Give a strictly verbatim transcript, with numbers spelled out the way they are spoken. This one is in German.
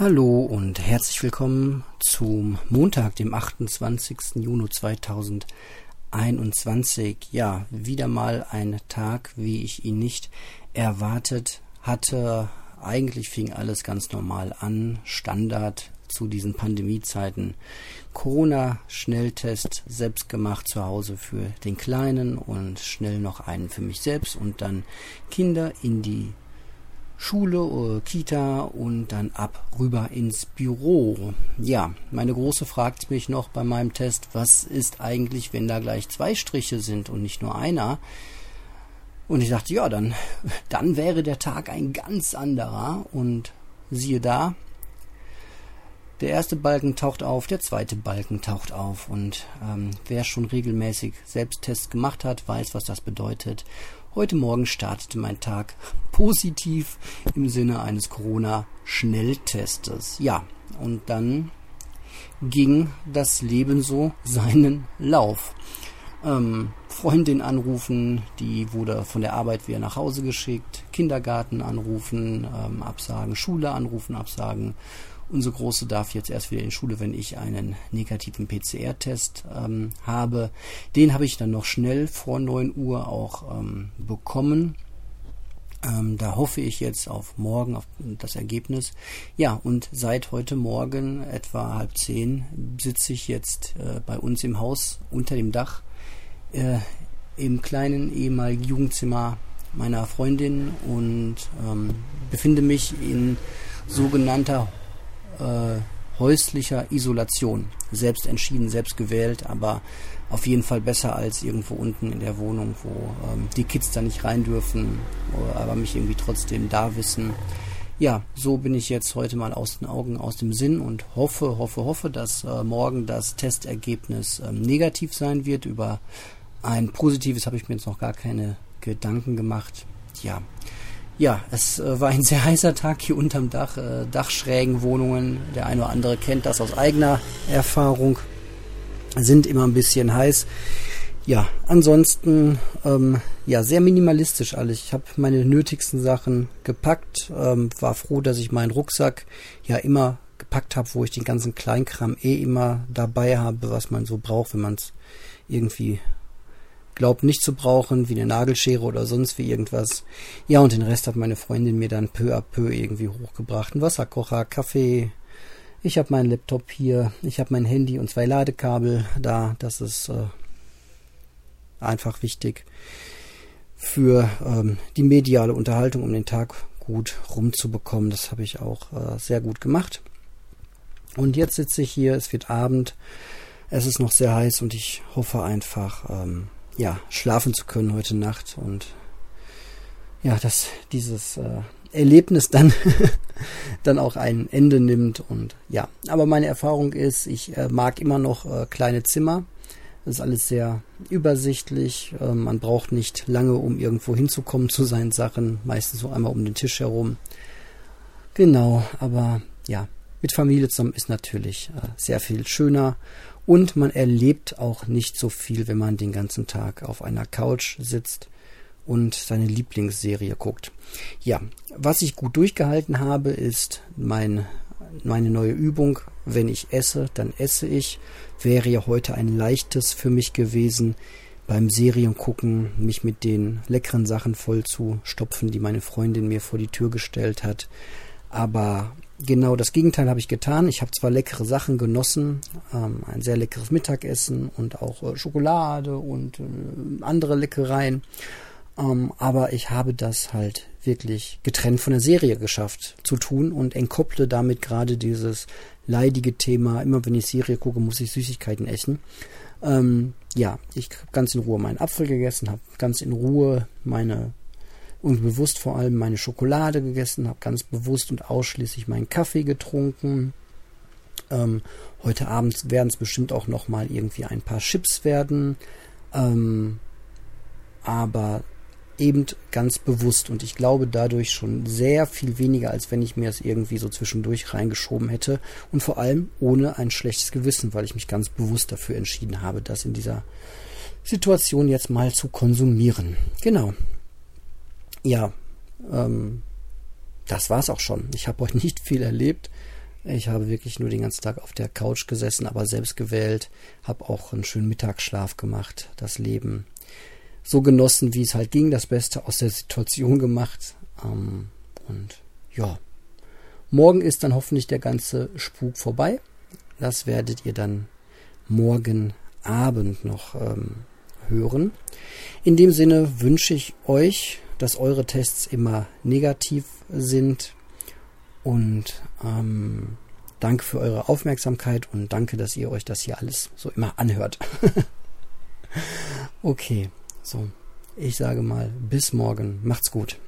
Hallo und herzlich willkommen zum Montag, dem achtundzwanzigsten Juni zweitausendeinundzwanzig. Ja, wieder mal ein Tag, wie ich ihn nicht erwartet hatte. Eigentlich fing alles ganz normal an, Standard zu diesen Pandemiezeiten. Corona-Schnelltest selbst gemacht zu Hause für den Kleinen und schnell noch einen für mich selbst und dann Kinder in die Schule, Kita und dann ab rüber ins Büro. Ja, meine Große fragt mich noch bei meinem Test, was ist eigentlich, wenn da gleich zwei Striche sind und nicht nur einer? Und ich dachte, ja, dann, dann wäre der Tag ein ganz anderer. Und siehe da, der erste Balken taucht auf, der zweite Balken taucht auf. Und ähm, wer schon regelmäßig Selbsttests gemacht hat, weiß, was das bedeutet. Heute Morgen startete mein Tag positiv im Sinne eines Corona-Schnelltestes. Ja, und dann ging das Leben so seinen Lauf. Ähm, Freundin anrufen, die wurde von der Arbeit wieder nach Hause geschickt, Kindergarten anrufen, ähm, absagen, Schule anrufen, absagen. Unsere Große darf jetzt erst wieder in die Schule, wenn ich einen negativen P C R-Test ähm, habe. Den habe ich dann noch schnell vor neun Uhr auch ähm, bekommen. Ähm, da hoffe ich jetzt auf morgen, auf das Ergebnis. Ja, und seit heute Morgen etwa halb zehn sitze ich jetzt äh, bei uns im Haus unter dem Dach äh, im kleinen ehemaligen Jugendzimmer meiner Freundin und ähm, befinde mich in sogenannter äh, häuslicher Isolation. Selbst entschieden, selbst gewählt, aber auf jeden Fall besser als irgendwo unten in der Wohnung, wo ähm, die Kids da nicht rein dürfen, aber mich irgendwie trotzdem da wissen. Ja, so bin ich jetzt heute mal aus den Augen, aus dem Sinn und hoffe, hoffe, hoffe, dass äh, morgen das Testergebnis ähm, negativ sein wird. Über ein positives habe ich mir jetzt noch gar keine Gedanken gemacht. Ja, ja, es äh, war ein sehr heißer Tag hier unterm Dach, äh, Dachschrägen, Wohnungen. Der eine oder andere kennt das aus eigener Erfahrung. Sind immer ein bisschen heiß. Ja, ansonsten ähm, ja sehr minimalistisch alles. Ich habe meine nötigsten Sachen gepackt, ähm, war froh, dass ich meinen Rucksack ja immer gepackt habe, wo ich den ganzen Kleinkram eh immer dabei habe, was man so braucht, wenn man es irgendwie glaubt nicht zu brauchen, wie eine Nagelschere oder sonst wie irgendwas. Ja, und den Rest hat meine Freundin mir dann peu à peu irgendwie hochgebracht. Ein Wasserkocher, Kaffee. Ich habe meinen Laptop hier, ich habe mein Handy und zwei Ladekabel da. Das ist äh, einfach wichtig für ähm, die mediale Unterhaltung, um den Tag gut rumzubekommen. Das habe ich auch äh, sehr gut gemacht. Und jetzt sitze ich hier, es wird Abend, es ist noch sehr heiß und ich hoffe einfach, ähm, ja, schlafen zu können heute Nacht. Und ja, dass dieses Äh, Erlebnis dann, dann auch ein Ende nimmt und ja. Aber meine Erfahrung ist, ich äh, mag immer noch äh, kleine Zimmer. Das ist alles sehr übersichtlich. Äh, man braucht nicht lange, um irgendwo hinzukommen zu seinen Sachen. Meistens so einmal um den Tisch herum. Genau, aber ja, mit Familie zusammen ist natürlich äh, sehr viel schöner und man erlebt auch nicht so viel, wenn man den ganzen Tag auf einer Couch sitzt und seine Lieblingsserie guckt. Ja, was ich gut durchgehalten habe, ist mein, meine neue Übung. Wenn ich esse, dann esse ich. Wäre ja heute ein leichtes für mich gewesen, beim Seriengucken mich mit den leckeren Sachen voll zu stopfen, die meine Freundin mir vor die Tür gestellt hat. Aber genau das Gegenteil habe ich getan. Ich habe zwar leckere Sachen genossen, ähm, ein sehr leckeres Mittagessen und auch äh, Schokolade und äh, andere Leckereien. Um, aber ich habe das halt wirklich getrennt von der Serie geschafft zu tun und entkopple damit gerade dieses leidige Thema. Immer wenn ich Serie gucke, muss ich Süßigkeiten essen. Ähm, ja, ich habe ganz in Ruhe meinen Apfel gegessen, habe ganz in Ruhe meine und bewusst vor allem meine Schokolade gegessen, habe ganz bewusst und ausschließlich meinen Kaffee getrunken. Ähm, heute Abend werden es bestimmt auch nochmal irgendwie ein paar Chips werden. Ähm, aber eben ganz bewusst und ich glaube dadurch schon sehr viel weniger, als wenn ich mir das irgendwie so zwischendurch reingeschoben hätte und vor allem ohne ein schlechtes Gewissen, weil ich mich ganz bewusst dafür entschieden habe, das in dieser Situation jetzt mal zu konsumieren. Genau. Ja, ähm, das war's auch schon. Ich habe heute nicht viel erlebt. Ich habe wirklich nur den ganzen Tag auf der Couch gesessen, aber selbst gewählt, habe auch einen schönen Mittagsschlaf gemacht, das Leben so genossen, wie es halt ging, das Beste aus der Situation gemacht. Ähm, und ja, morgen ist dann hoffentlich der ganze Spuk vorbei. Das werdet ihr dann morgen Abend noch ähm, hören. In dem Sinne wünsche ich euch, dass eure Tests immer negativ sind. Und ähm, danke für eure Aufmerksamkeit und danke, dass ihr euch das hier alles so immer anhört. Okay, so. Ich sage mal, bis morgen. Macht's gut.